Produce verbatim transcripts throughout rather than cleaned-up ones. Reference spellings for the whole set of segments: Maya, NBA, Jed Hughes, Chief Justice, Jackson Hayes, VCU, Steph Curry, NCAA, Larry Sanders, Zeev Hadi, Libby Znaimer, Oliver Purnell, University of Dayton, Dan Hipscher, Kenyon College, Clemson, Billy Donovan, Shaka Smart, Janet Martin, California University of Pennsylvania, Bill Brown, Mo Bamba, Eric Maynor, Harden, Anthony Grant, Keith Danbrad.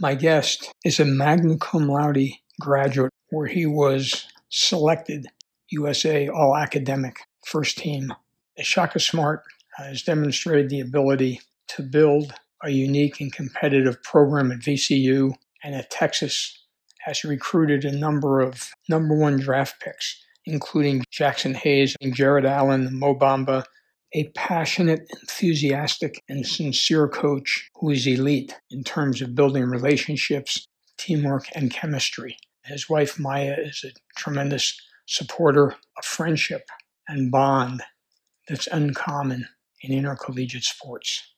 My guest is a magna cum laude graduate where he was selected U S A All-Academic First Team. Shaka Smart has demonstrated the ability to build a unique and competitive program at V C U, and at Texas has recruited a number of number one draft picks, including Jackson Hayes and Jared Allen and Mo Bamba, a passionate, enthusiastic, and sincere coach who is elite in terms of building relationships, teamwork, and chemistry. His wife, Maya, is a tremendous supporter of friendship and bond that's uncommon in intercollegiate sports.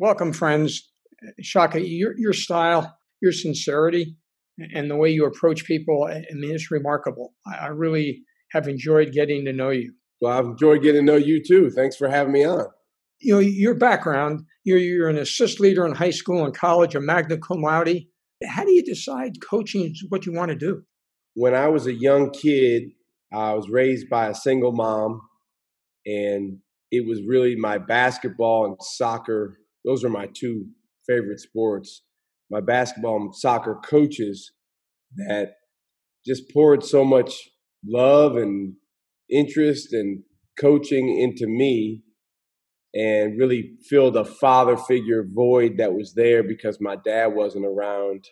Welcome, friends. Shaka, your, your style, your sincerity, and the way you approach people, I mean, it's remarkable. I, I really have enjoyed getting to know you. Well, I've enjoyed getting to know you, too. Thanks for having me on. You know, your background, you're, you're an assist leader in high school and college, a magna cum laude. How do you decide coaching is what you want to do? When I was a young kid, I was raised by a single mom, and it was really my basketball and soccer. Those are my two favorite sports. My basketball and soccer coaches that just poured so much love and interest and coaching into me and really filled a father figure void that was there because my dad wasn't around.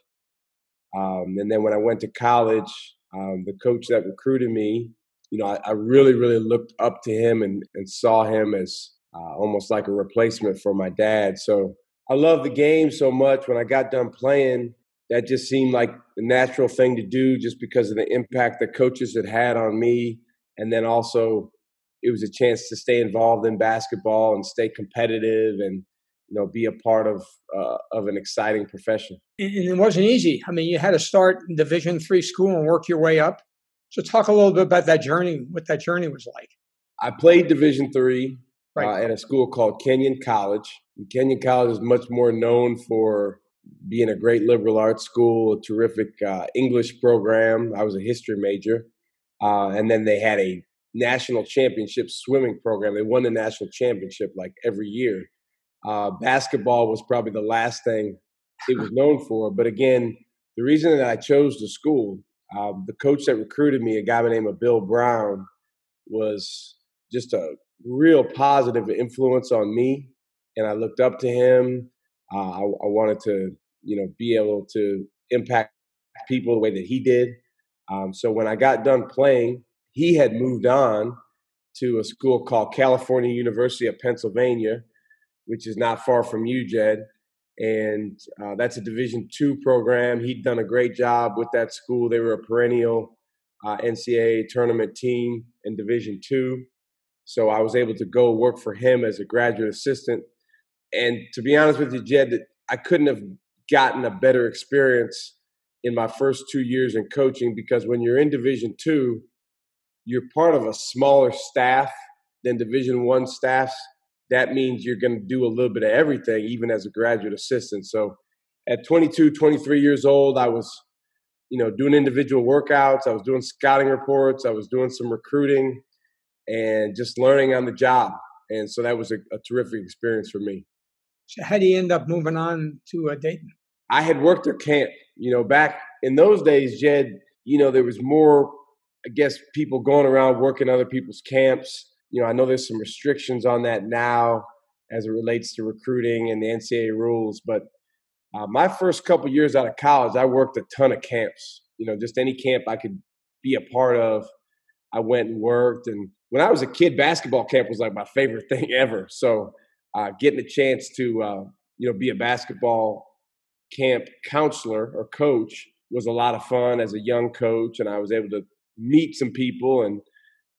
Um, and then when I went to college, um, the coach that recruited me, you know, I, I really, really looked up to him and, and saw him as uh, almost like a replacement for my dad. So I love the game so much. When I got done playing, that just seemed like the natural thing to do just because of the impact the coaches had had on me. And then also it was a chance to stay involved in basketball and stay competitive and, you know, be a part of uh, of an exciting profession. And it wasn't easy. I mean, you had to start in Division three school and work your way up. So talk a little bit about that journey, what that journey was like. I played Division three. Right. Uh, at a school called Kenyon College. And Kenyon College is much more known for being a great liberal arts school, a terrific uh, English program. I was a history major. Uh, and then they had a national championship swimming program. They won the national championship like every year. Uh, basketball was probably the last thing it was known for. But again, the reason that I chose the school, uh, the coach that recruited me, a guy by the name of Bill Brown, was just a real positive influence on me, and I looked up to him. Uh, I, I wanted to, you know, be able to impact people the way that he did. Um, so when I got done playing, he had moved on to a school called California University of Pennsylvania, which is not far from you, Jed. And uh, that's a Division two program. He'd done a great job with that school. They were a perennial uh, N C double A tournament team in Division two. So I was able to go work for him as a graduate assistant. And to be honest with you, Jed, I couldn't have gotten a better experience in my first two years in coaching, because when you're in Division two, you're part of a smaller staff than Division one staffs. That means you're going to do a little bit of everything, even as a graduate assistant. So at twenty-two, twenty-three years old, I was, you know, doing individual workouts. I was doing scouting reports. I was doing some recruiting, and just learning on the job. And so that was a, a terrific experience for me. So how do you end up moving on to uh, Dayton? I had worked their camp. You know, back in those days, Jed, you know, there was more, I guess, people going around working other people's camps. You know, I know there's some restrictions on that now as it relates to recruiting and the N C double A rules. But uh, my first couple years out of college, I worked a ton of camps. You know, just any camp I could be a part of, I went and worked. And when I was a kid, basketball camp was like my favorite thing ever. So uh, getting a chance to, uh, you know, be a basketball camp counselor or coach was a lot of fun as a young coach, and I was able to meet some people. And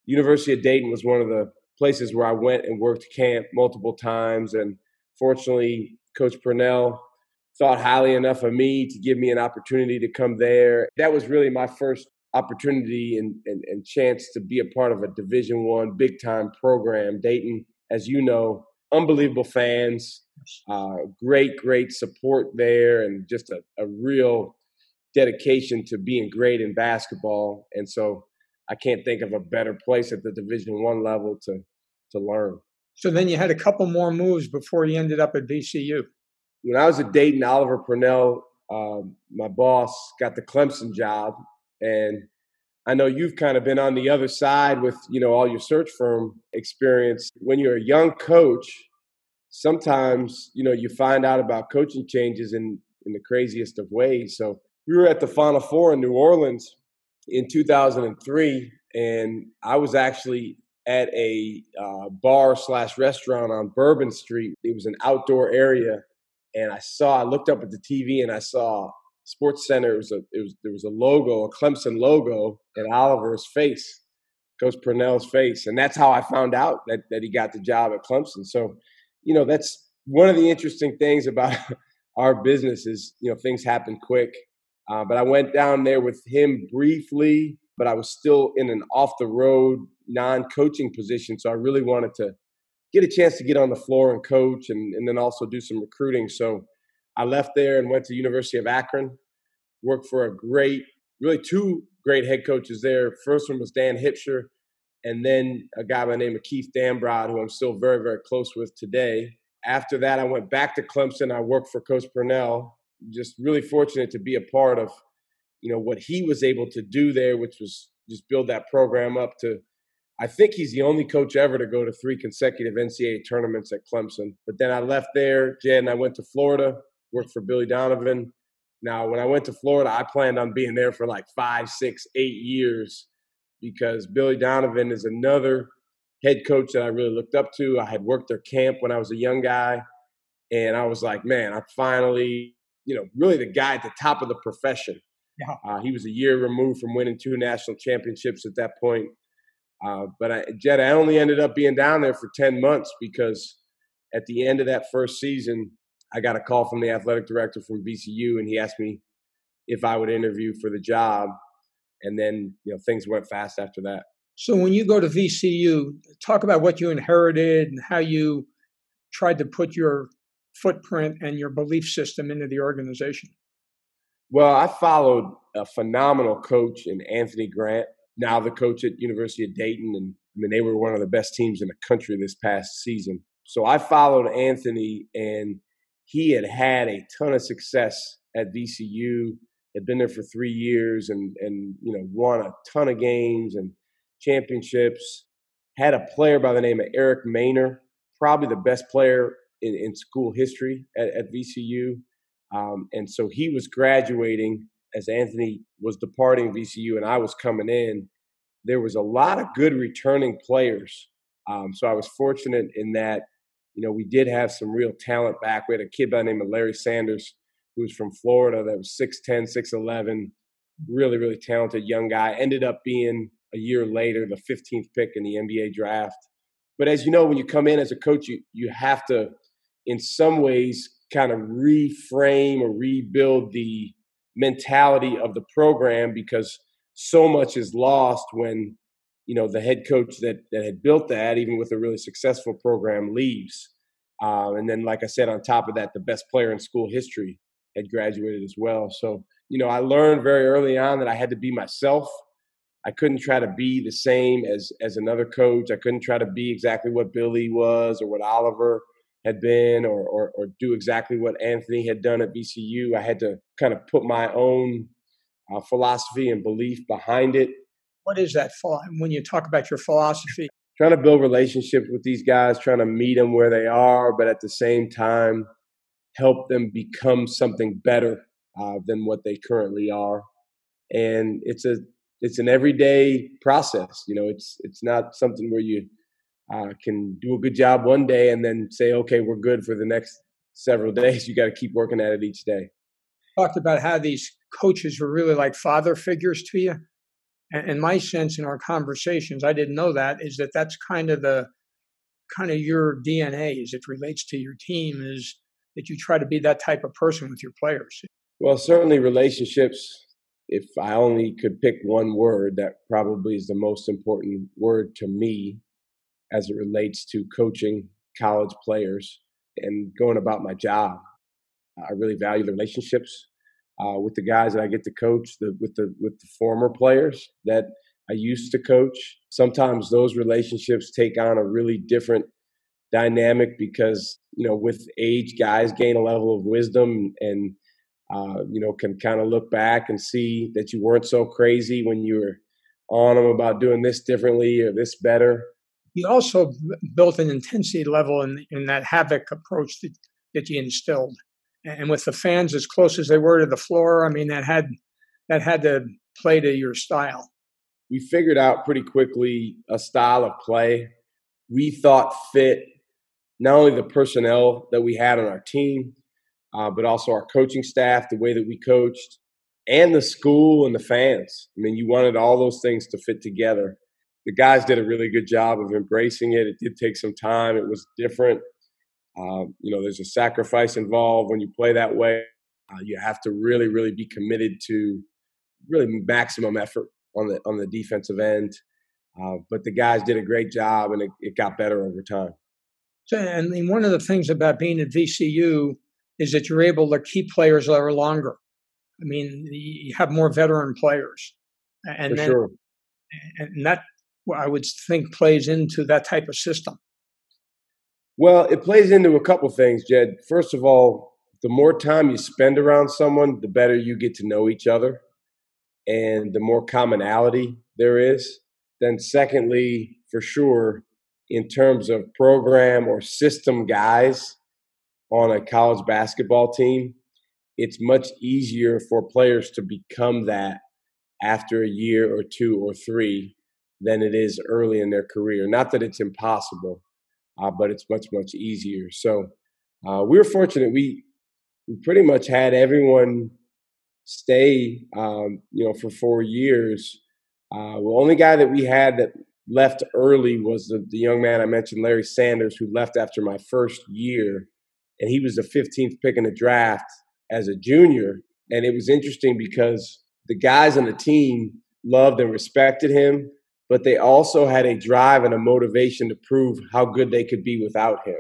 University of Dayton was one of the places where I went and worked camp multiple times. And fortunately, Coach Purnell thought highly enough of me to give me an opportunity to come there. That was really my first opportunity and, and, and chance to be a part of a Division I big-time program. Dayton, as you know, unbelievable fans, uh, great, great support there, and just a, a real dedication to being great in basketball. And so I can't think of a better place at the Division I level to to learn. So then you had a couple more moves before you ended up at V C U. When I was at Dayton, Oliver Purnell, um, my boss, got the Clemson job. And I know you've kind of been on the other side with, you know, all your search firm experience. When you're a young coach, sometimes, you know, you find out about coaching changes in, in the craziest of ways. So we were at the Final Four in New Orleans in two thousand three, and I was actually at a uh, bar slash restaurant on Bourbon Street. It was an outdoor area, and I saw, I looked up at the T V and I saw Sports Center, it was a, it was, there was a logo, a Clemson logo, and Oliver's face, Coach Purnell's face. And that's how I found out that, that he got the job at Clemson. So, you know, that's one of the interesting things about our business is, you know, things happen quick. Uh, but I went down there with him briefly, but I was still in an off-the-road, non-coaching position. So I really wanted to get a chance to get on the floor and coach and, and then also do some recruiting. So I left there and went to University of Akron, worked for a great, really two great head coaches there. First one was Dan Hipscher, and then a guy by the name of Keith Danbrad, who I'm still very, very close with today. After that, I went back to Clemson. I worked for Coach Purnell. Just really fortunate to be a part of, you know, what he was able to do there, which was just build that program up to, I think he's the only coach ever to go to three consecutive N C double A tournaments at Clemson. But then I left there, Jed, and I went to Florida. Worked for Billy Donovan. Now, when I went to Florida, I planned on being there for like five, six, eight years because Billy Donovan is another head coach that I really looked up to. I had worked their camp when I was a young guy, and I was like, man, I'm finally, you know, really the guy at the top of the profession. Yeah. Uh, he was a year removed from winning two national championships at that point. Uh, but, I, Jed, I only ended up being down there for ten months because at the end of that first season, I got a call from the athletic director from V C U, and he asked me if I would interview for the job. And then, you know, things went fast after that. So when you go to V C U, talk about what you inherited and how you tried to put your footprint and your belief system into the organization. Well, I followed a phenomenal coach in Anthony Grant, now the coach at University of Dayton. And I mean, they were one of the best teams in the country this past season. So I followed Anthony, and he had had a ton of success at V C U, had been there for three years and, and you know, won a ton of games and championships, had a player by the name of Eric Maynor, probably the best player in, in school history at, at V C U. Um, and so he was graduating as Anthony was departing V C U and I was coming in. There was a lot of good returning players. Um, so I was fortunate in that. You know, we did have some real talent back. We had a kid by the name of Larry Sanders, who was from Florida, that was six ten, six eleven, really, really talented young guy. Ended up being, a year later, the fifteenth pick in the N B A draft. But as you know, when you come in as a coach, you, you have to, in some ways, kind of reframe or rebuild the mentality of the program because so much is lost when you know, the head coach that, that had built that, even with a really successful program, leaves. Uh, and then, like I said, on top of that, the best player in school history had graduated as well. So, you know, I learned very early on that I had to be myself. I couldn't try to be the same as as another coach. I couldn't try to be exactly what Billy was or what Oliver had been or or, or do exactly what Anthony had done at V C U. I had to kind of put my own uh, philosophy and belief behind it. What is that when you talk about your philosophy? Trying to build relationships with these guys, trying to meet them where they are, but at the same time, help them become something better uh, than what they currently are. And it's a it's an everyday process. You know, it's it's not something where you uh, can do a good job one day and then say, okay, we're good for the next several days. You got to keep working at it each day. Talked about how these coaches were really like father figures to you. And, and my sense in our conversations, I didn't know that, is that that's kind of the kind of your D N A as it relates to your team, is that you try to be that type of person with your players. Well, certainly relationships, if I only could pick one word, that probably is the most important word to me as it relates to coaching college players and going about my job. I really value the relationships uh, with the guys that I get to coach, the, with the with the former players that I used to coach. Sometimes those relationships take on a really different dynamic because, you know, with age, guys gain a level of wisdom and, uh, you know, can kind of look back and see that you weren't so crazy when you were on them about doing this differently or this better. You also built an intensity level in, in that havoc approach that, that you instilled. And with the fans as close as they were to the floor, I mean, that had that had to play to your style. We figured out pretty quickly a style of play we thought fit not only the personnel that we had on our team, uh, but also our coaching staff, the way that we coached, and the school and the fans. I mean, you wanted all those things to fit together. The guys did a really good job of embracing it. It did take some time. It was different. Uh, you know, there's a sacrifice involved when you play that way. Uh, you have to really, really be committed to really maximum effort on the on the defensive end. Uh, but the guys did a great job, and it, it got better over time. So, I mean, one of the things about being at V C U is that you're able to keep players that are longer. I mean, you have more veteran players, and For then, sure. and that I would think plays into that type of system. Well, it plays into a couple things, Jed. First of all, the more time you spend around someone, the better you get to know each other and the more commonality there is. Then secondly, for sure, in terms of program or system guys on a college basketball team, it's much easier for players to become that after a year or two or three than it is early in their career. Not that it's impossible. Uh, but it's much, much easier. So uh, we were fortunate. We we pretty much had everyone stay, um, you know, for four years. Uh, the only guy that we had that left early was the, the young man I mentioned, Larry Sanders, who left after my first year. And he was the fifteenth pick in the draft as a junior. And it was interesting because the guys on the team loved and respected him, but they also had a drive and a motivation to prove how good they could be without him.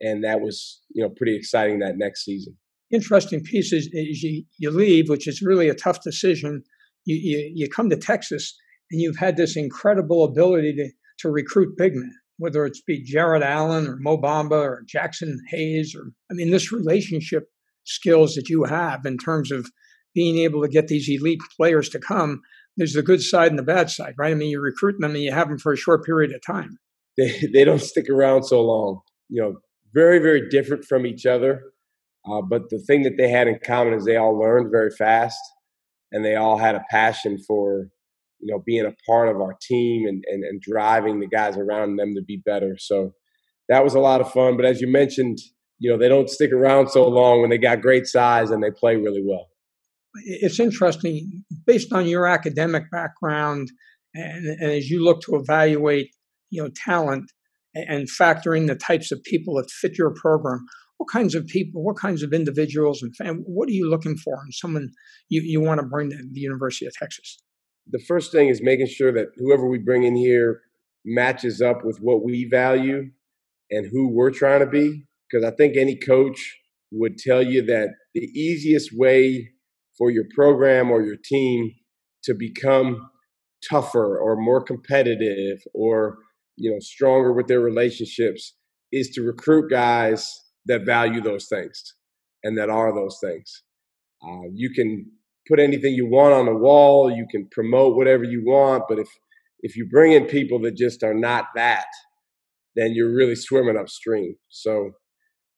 And that was, you know, pretty exciting that next season. Interesting piece is, is you, you leave, which is really a tough decision. You, you you come to Texas, and you've had this incredible ability to, to recruit big men, whether it's be Jared Allen or Mo Bamba or Jackson Hayes. or I mean, this relationship skills that you have in terms of being able to get these elite players to come. There's the good side and the bad side, right? I mean, you recruit them and you have them for a short period of time. They they don't stick around so long. You know, very, very different from each other. Uh, but the thing that they had in common is they all learned very fast, and they all had a passion for, you know, being a part of our team and, and, and driving the guys around them to be better. So that was a lot of fun. But as you mentioned, you know, they don't stick around so long when they got great size and they play really well. It's interesting, based on your academic background and, and as you look to evaluate, you know, talent and factoring the types of people that fit your program, what kinds of people, what kinds of individuals and fam- what are you looking for in someone you, you want to bring to the University of Texas? The first thing is making sure that whoever we bring in here matches up with what we value and who we're trying to be, because I think any coach would tell you that the easiest way for your program or your team to become tougher or more competitive or, you know, stronger with their relationships is to recruit guys that value those things and that are those things. Uh, you can put anything you want on the wall. You can promote whatever you want. But if, if you bring in people that just are not that, then you're really swimming upstream. So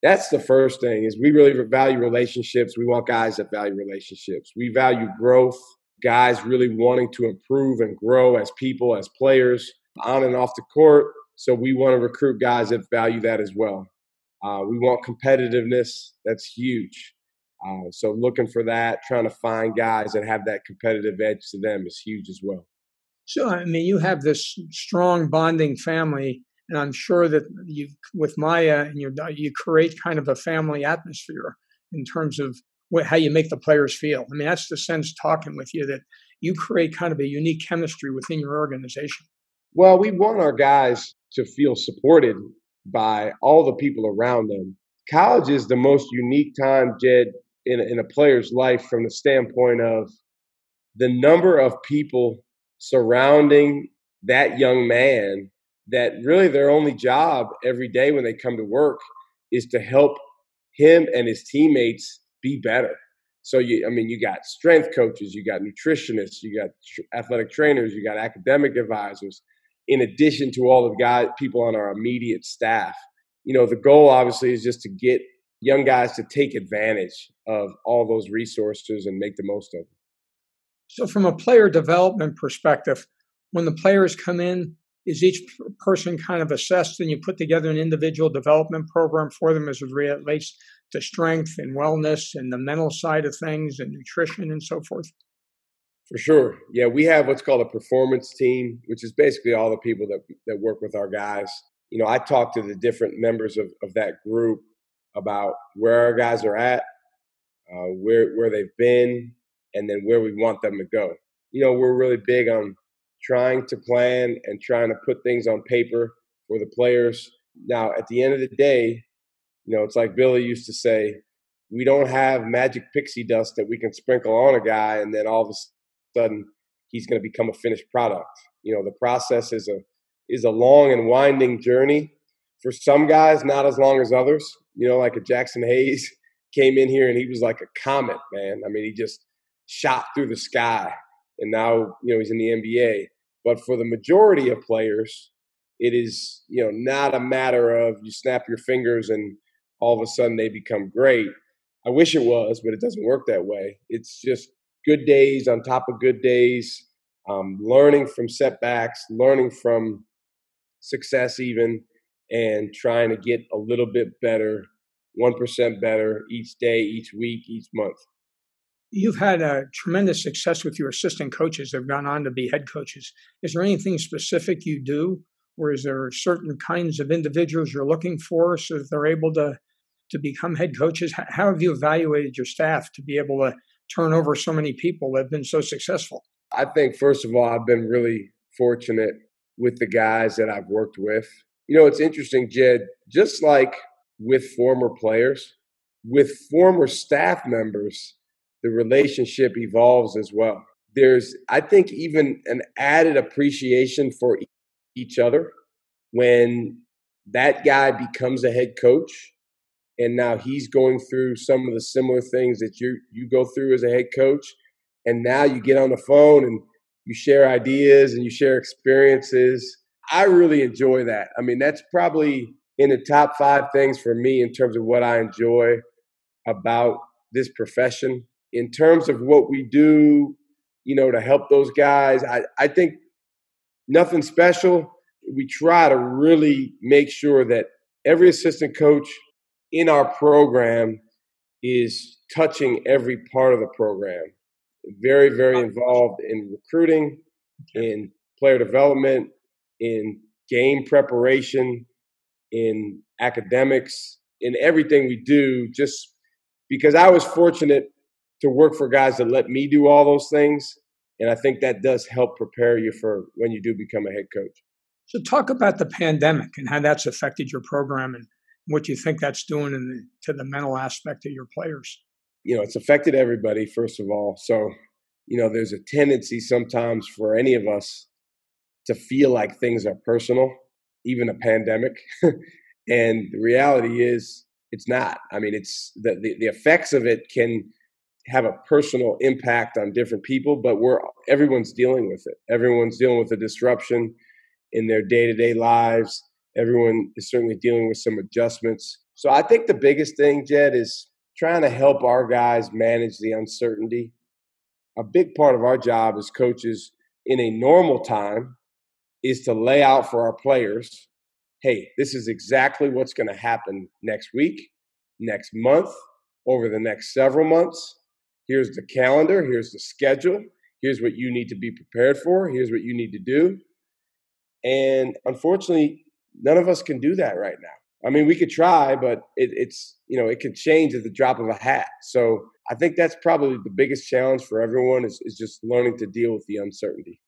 that's the first thing, is we really value relationships. We want guys that value relationships. We value growth, guys really wanting to improve and grow as people, as players, on and off the court. So we want to recruit guys that value that as well. Uh, we want competitiveness. That's huge. Uh, so looking for that, trying to find guys that have that competitive edge to them is huge as well. So, I mean, you have this strong bonding family, and I'm sure that you, with Maya, and your, you create kind of a family atmosphere in terms of what, how you make the players feel. I mean, that's the sense talking with you, that you create kind of a unique chemistry within your organization. Well, we want our guys to feel supported by all the people around them. College is the most unique time, Jed, in a, in a player's life from the standpoint of the number of people surrounding that young man that really their only job every day when they come to work is to help him and his teammates be better. So, you, I mean, you got strength coaches, you got nutritionists, you got tr- athletic trainers, you got academic advisors, in addition to all the guys, people on our immediate staff. You know, the goal obviously is just to get young guys to take advantage of all those resources and make the most of them. So from a player development perspective, when the players come in, is each person kind of assessed and you put together an individual development program for them as it relates to strength and wellness and the mental side of things and nutrition and so forth? For sure. Yeah, we have what's called a performance team, which is basically all the people that that work with our guys. You know, I talk to the different members of, of that group about where our guys are at, uh, where where they've been, and then where we want them to go. You know, we're really big on trying to plan and trying to put things on paper for the players. Now, at the end of the day, you know, it's like Billy used to say, we don't have magic pixie dust that we can sprinkle on a guy and then all of a sudden he's going to become a finished product. You know, the process is a is a long and winding journey. For some guys, not as long as others. You know, like a Jackson Hayes came in here and he was like a comet, man. I mean, he just shot through the sky. And now, you know, he's in the N B A. But for the majority of players, it is, you know, not a matter of you snap your fingers and all of a sudden they become great. I wish it was, but it doesn't work that way. It's just good days on top of good days, um, learning from setbacks, learning from success even, and trying to get a little bit better, one percent better each day, each week, each month. You've had a tremendous success with your assistant coaches that have gone on to be head coaches. Is there anything specific you do, or is there certain kinds of individuals you're looking for so that they're able to, to become head coaches? How have you evaluated your staff to be able to turn over so many people that have been so successful? I think, first of all, I've been really fortunate with the guys that I've worked with. You know, it's interesting, Jed, just like with former players, with former staff members, the relationship evolves as well. There's, I think, even an added appreciation for each other when that guy becomes a head coach and now he's going through some of the similar things that you you go through as a head coach. And now you get on the phone and you share ideas and you share experiences. I really enjoy that. I mean, that's probably in the top five things for me in terms of what I enjoy about this profession. In terms of what we do, you know, to help those guys, I, I think nothing special. We try to really make sure that every assistant coach in our program is touching every part of the program. Very, very involved in recruiting, in player development, in game preparation, in academics, in everything we do, just because I was fortunate to work for guys that let me do all those things. And I think that does help prepare you for when you do become a head coach. So talk about the pandemic and how that's affected your program and what you think that's doing in the, to the mental aspect of your players. You know, it's affected everybody, first of all. So, you know, there's a tendency sometimes for any of us to feel like things are personal, even a pandemic. And the reality is it's not. I mean, it's the, the, the effects of it can have a personal impact on different people, but we're everyone's dealing with it. Everyone's dealing with a disruption in their day-to-day lives. Everyone is certainly dealing with some adjustments. So I think the biggest thing, Jed, is trying to help our guys manage the uncertainty. A big part of our job as coaches in a normal time is to lay out for our players, hey, this is exactly what's going to happen next week, next month, over the next several months. Here's the calendar. Here's the schedule. Here's what you need to be prepared for. Here's what you need to do. And unfortunately, none of us can do that right now. I mean, we could try, but it, it's, you know, it can change at the drop of a hat. So I think that's probably the biggest challenge for everyone is, is just learning to deal with the uncertainty.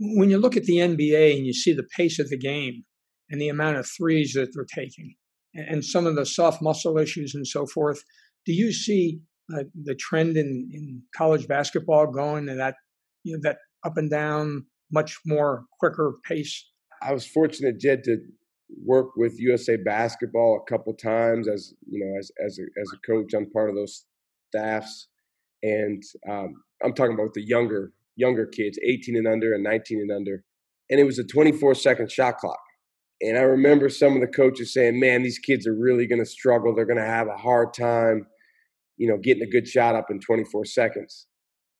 When you look at the N B A and you see the pace of the game and the amount of threes that they're taking and some of the soft muscle issues and so forth, do you see uh, the trend in, in college basketball going to that, you know, that up and down, much more quicker pace? I was fortunate, Jed, to work with U S A Basketball a couple times as, you know, as, as, a, as a coach. I'm part of those staffs. And um, I'm talking about the younger younger kids, eighteen and under and nineteen and under. And it was a twenty-four second shot clock. And I remember some of the coaches saying, man, these kids are really going to struggle. They're going to have a hard time, you know, getting a good shot up in twenty-four seconds.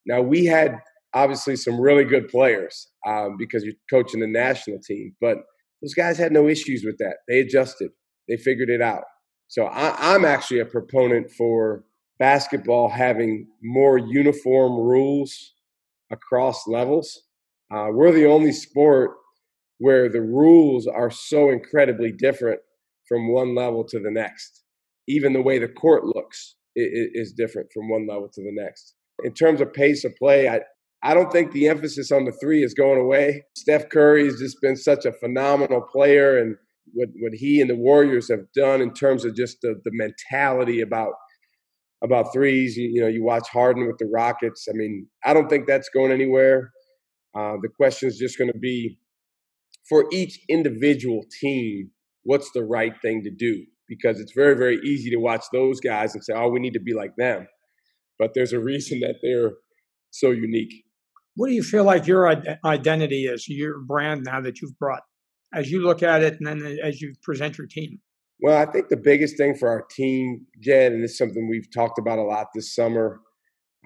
Now, we had obviously some really good players um, because you're coaching the national team. But those guys had no issues with that. They adjusted. They figured it out. So I, I'm actually a proponent for basketball having more uniform rules across levels. Uh, we're the only sport where the rules are so incredibly different from one level to the next. Even the way the court looks is different from one level to the next. In terms of pace of play, I, I don't think the emphasis on the three is going away. Steph Curry has just been such a phenomenal player, and what, what he and the Warriors have done in terms of just the, the mentality about about threes. You, you know, you watch Harden with the Rockets. I mean, I don't think that's going anywhere. Uh, the question is just going to be, for each individual team, what's the right thing to do? Because it's very, very easy to watch those guys and say, oh, we need to be like them. But there's a reason that they're so unique. What do you feel like your identity is, your brand now that you've brought, as you look at it and then as you present your team? Well, I think the biggest thing for our team, Jed, and it's something we've talked about a lot this summer,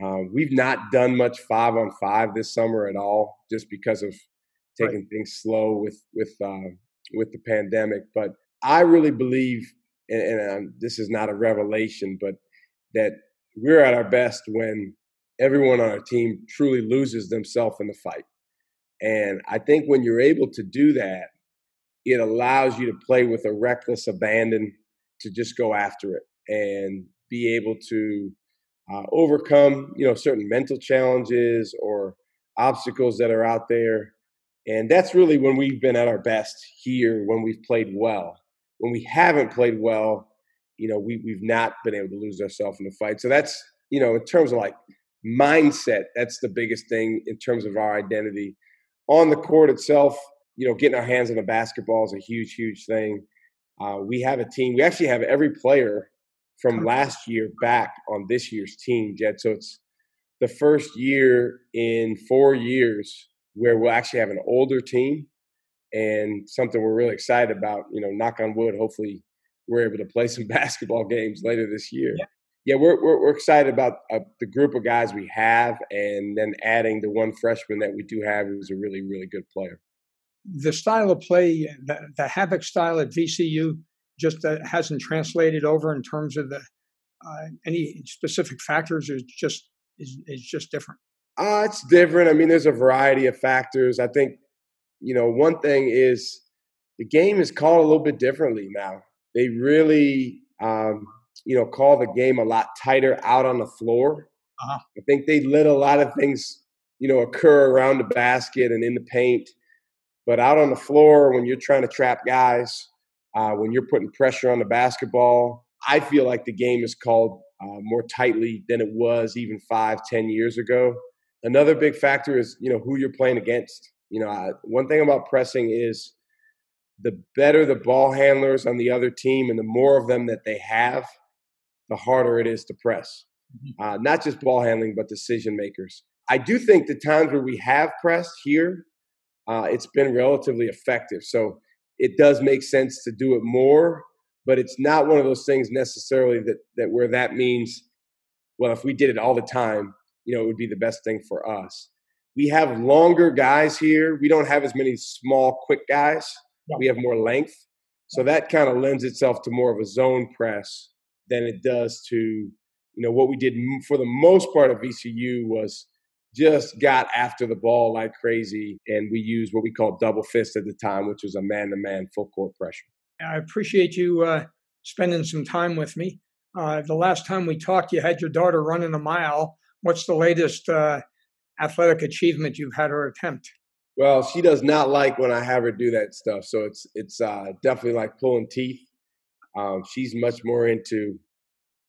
uh, we've not done much five-on-five this summer at all just because of taking right. things slow with with uh, with the pandemic. But I really believe, and, and I'm, this is not a revelation, but that we're at our best when everyone on our team truly loses themselves in the fight. And I think when you're able to do that, it allows you to play with a reckless abandon, to just go after it and be able to uh, overcome, you know, certain mental challenges or obstacles that are out there. And that's really when we've been at our best here, when we've played well. When we haven't played well, you know, we, we've not been able to lose ourselves in the fight. So that's, you know, in terms of like mindset, that's the biggest thing in terms of our identity. On the court itself, you know, getting our hands on the basketball is a huge, huge thing. Uh, we have a team. We actually have every player from last year back on this year's team, Jed. So it's the first year in four years where we'll actually have an older team, and something we're really excited about. You know, knock on wood, hopefully we're able to play some basketball games later this year. Yeah, yeah we're, we're we're excited about uh, the group of guys we have, and then adding the one freshman that we do have who's a really, really good player. The style of play, the, the Havoc style at V C U, just uh, hasn't translated over in terms of the uh, any specific factors. It's just is it's just different. Uh, it's different. I mean, there's a variety of factors. I think, you know, one thing is the game is called a little bit differently now. They really, um, you know, call the game a lot tighter out on the floor. Uh-huh. I think they let a lot of things, you know, occur around the basket and in the paint. But out on the floor, when you're trying to trap guys, uh, when you're putting pressure on the basketball, I feel like the game is called uh, more tightly than it was even five, ten years ago. Another big factor is, you know, who you're playing against. You know, I, one thing about pressing is the better the ball handlers on the other team and the more of them that they have, the harder it is to press. Uh, not just ball handling, but decision makers. I do think the times where we have pressed here, Uh, it's been relatively effective. So it does make sense to do it more, but it's not one of those things necessarily that that where that means, well, if we did it all the time, you know, it would be the best thing for us. We have longer guys here. We don't have as many small, quick guys. Yeah. We have more length. So that kind of lends itself to more of a zone press than it does to you know, what we did for the most part at V C U was just got after the ball like crazy. And we used what we called double fist at the time, which was a man-to-man full court pressure. I appreciate you uh, spending some time with me. Uh, the last time we talked, you had your daughter running a mile. What's the latest uh, athletic achievement you've had her attempt? Well, she does not like when I have her do that stuff. So it's it's uh, definitely like pulling teeth. Um, she's much more into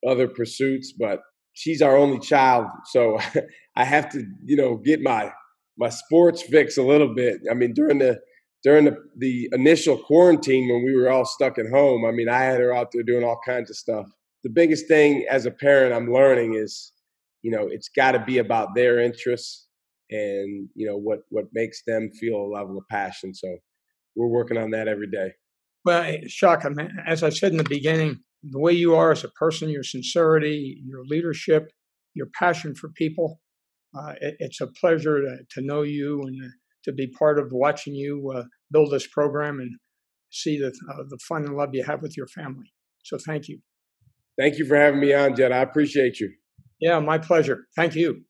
other pursuits, but she's our only child. So I have to, you know, get my my sports fix a little bit. I mean, during the during the, the initial quarantine when we were all stuck at home, I mean, I had her out there doing all kinds of stuff. The biggest thing as a parent I'm learning is, you know, it's got to be about their interests. And, you know, what, what makes them feel a level of passion. So we're working on that every day. Well, Shaka, man, as I said in the beginning, the way you are as a person, your sincerity, your leadership, your passion for people, uh, it, it's a pleasure to, to know you and to be part of watching you uh, build this program and see the, uh, the fun and love you have with your family. So thank you. Thank you for having me on, Jed. I appreciate you. Yeah, my pleasure. Thank you.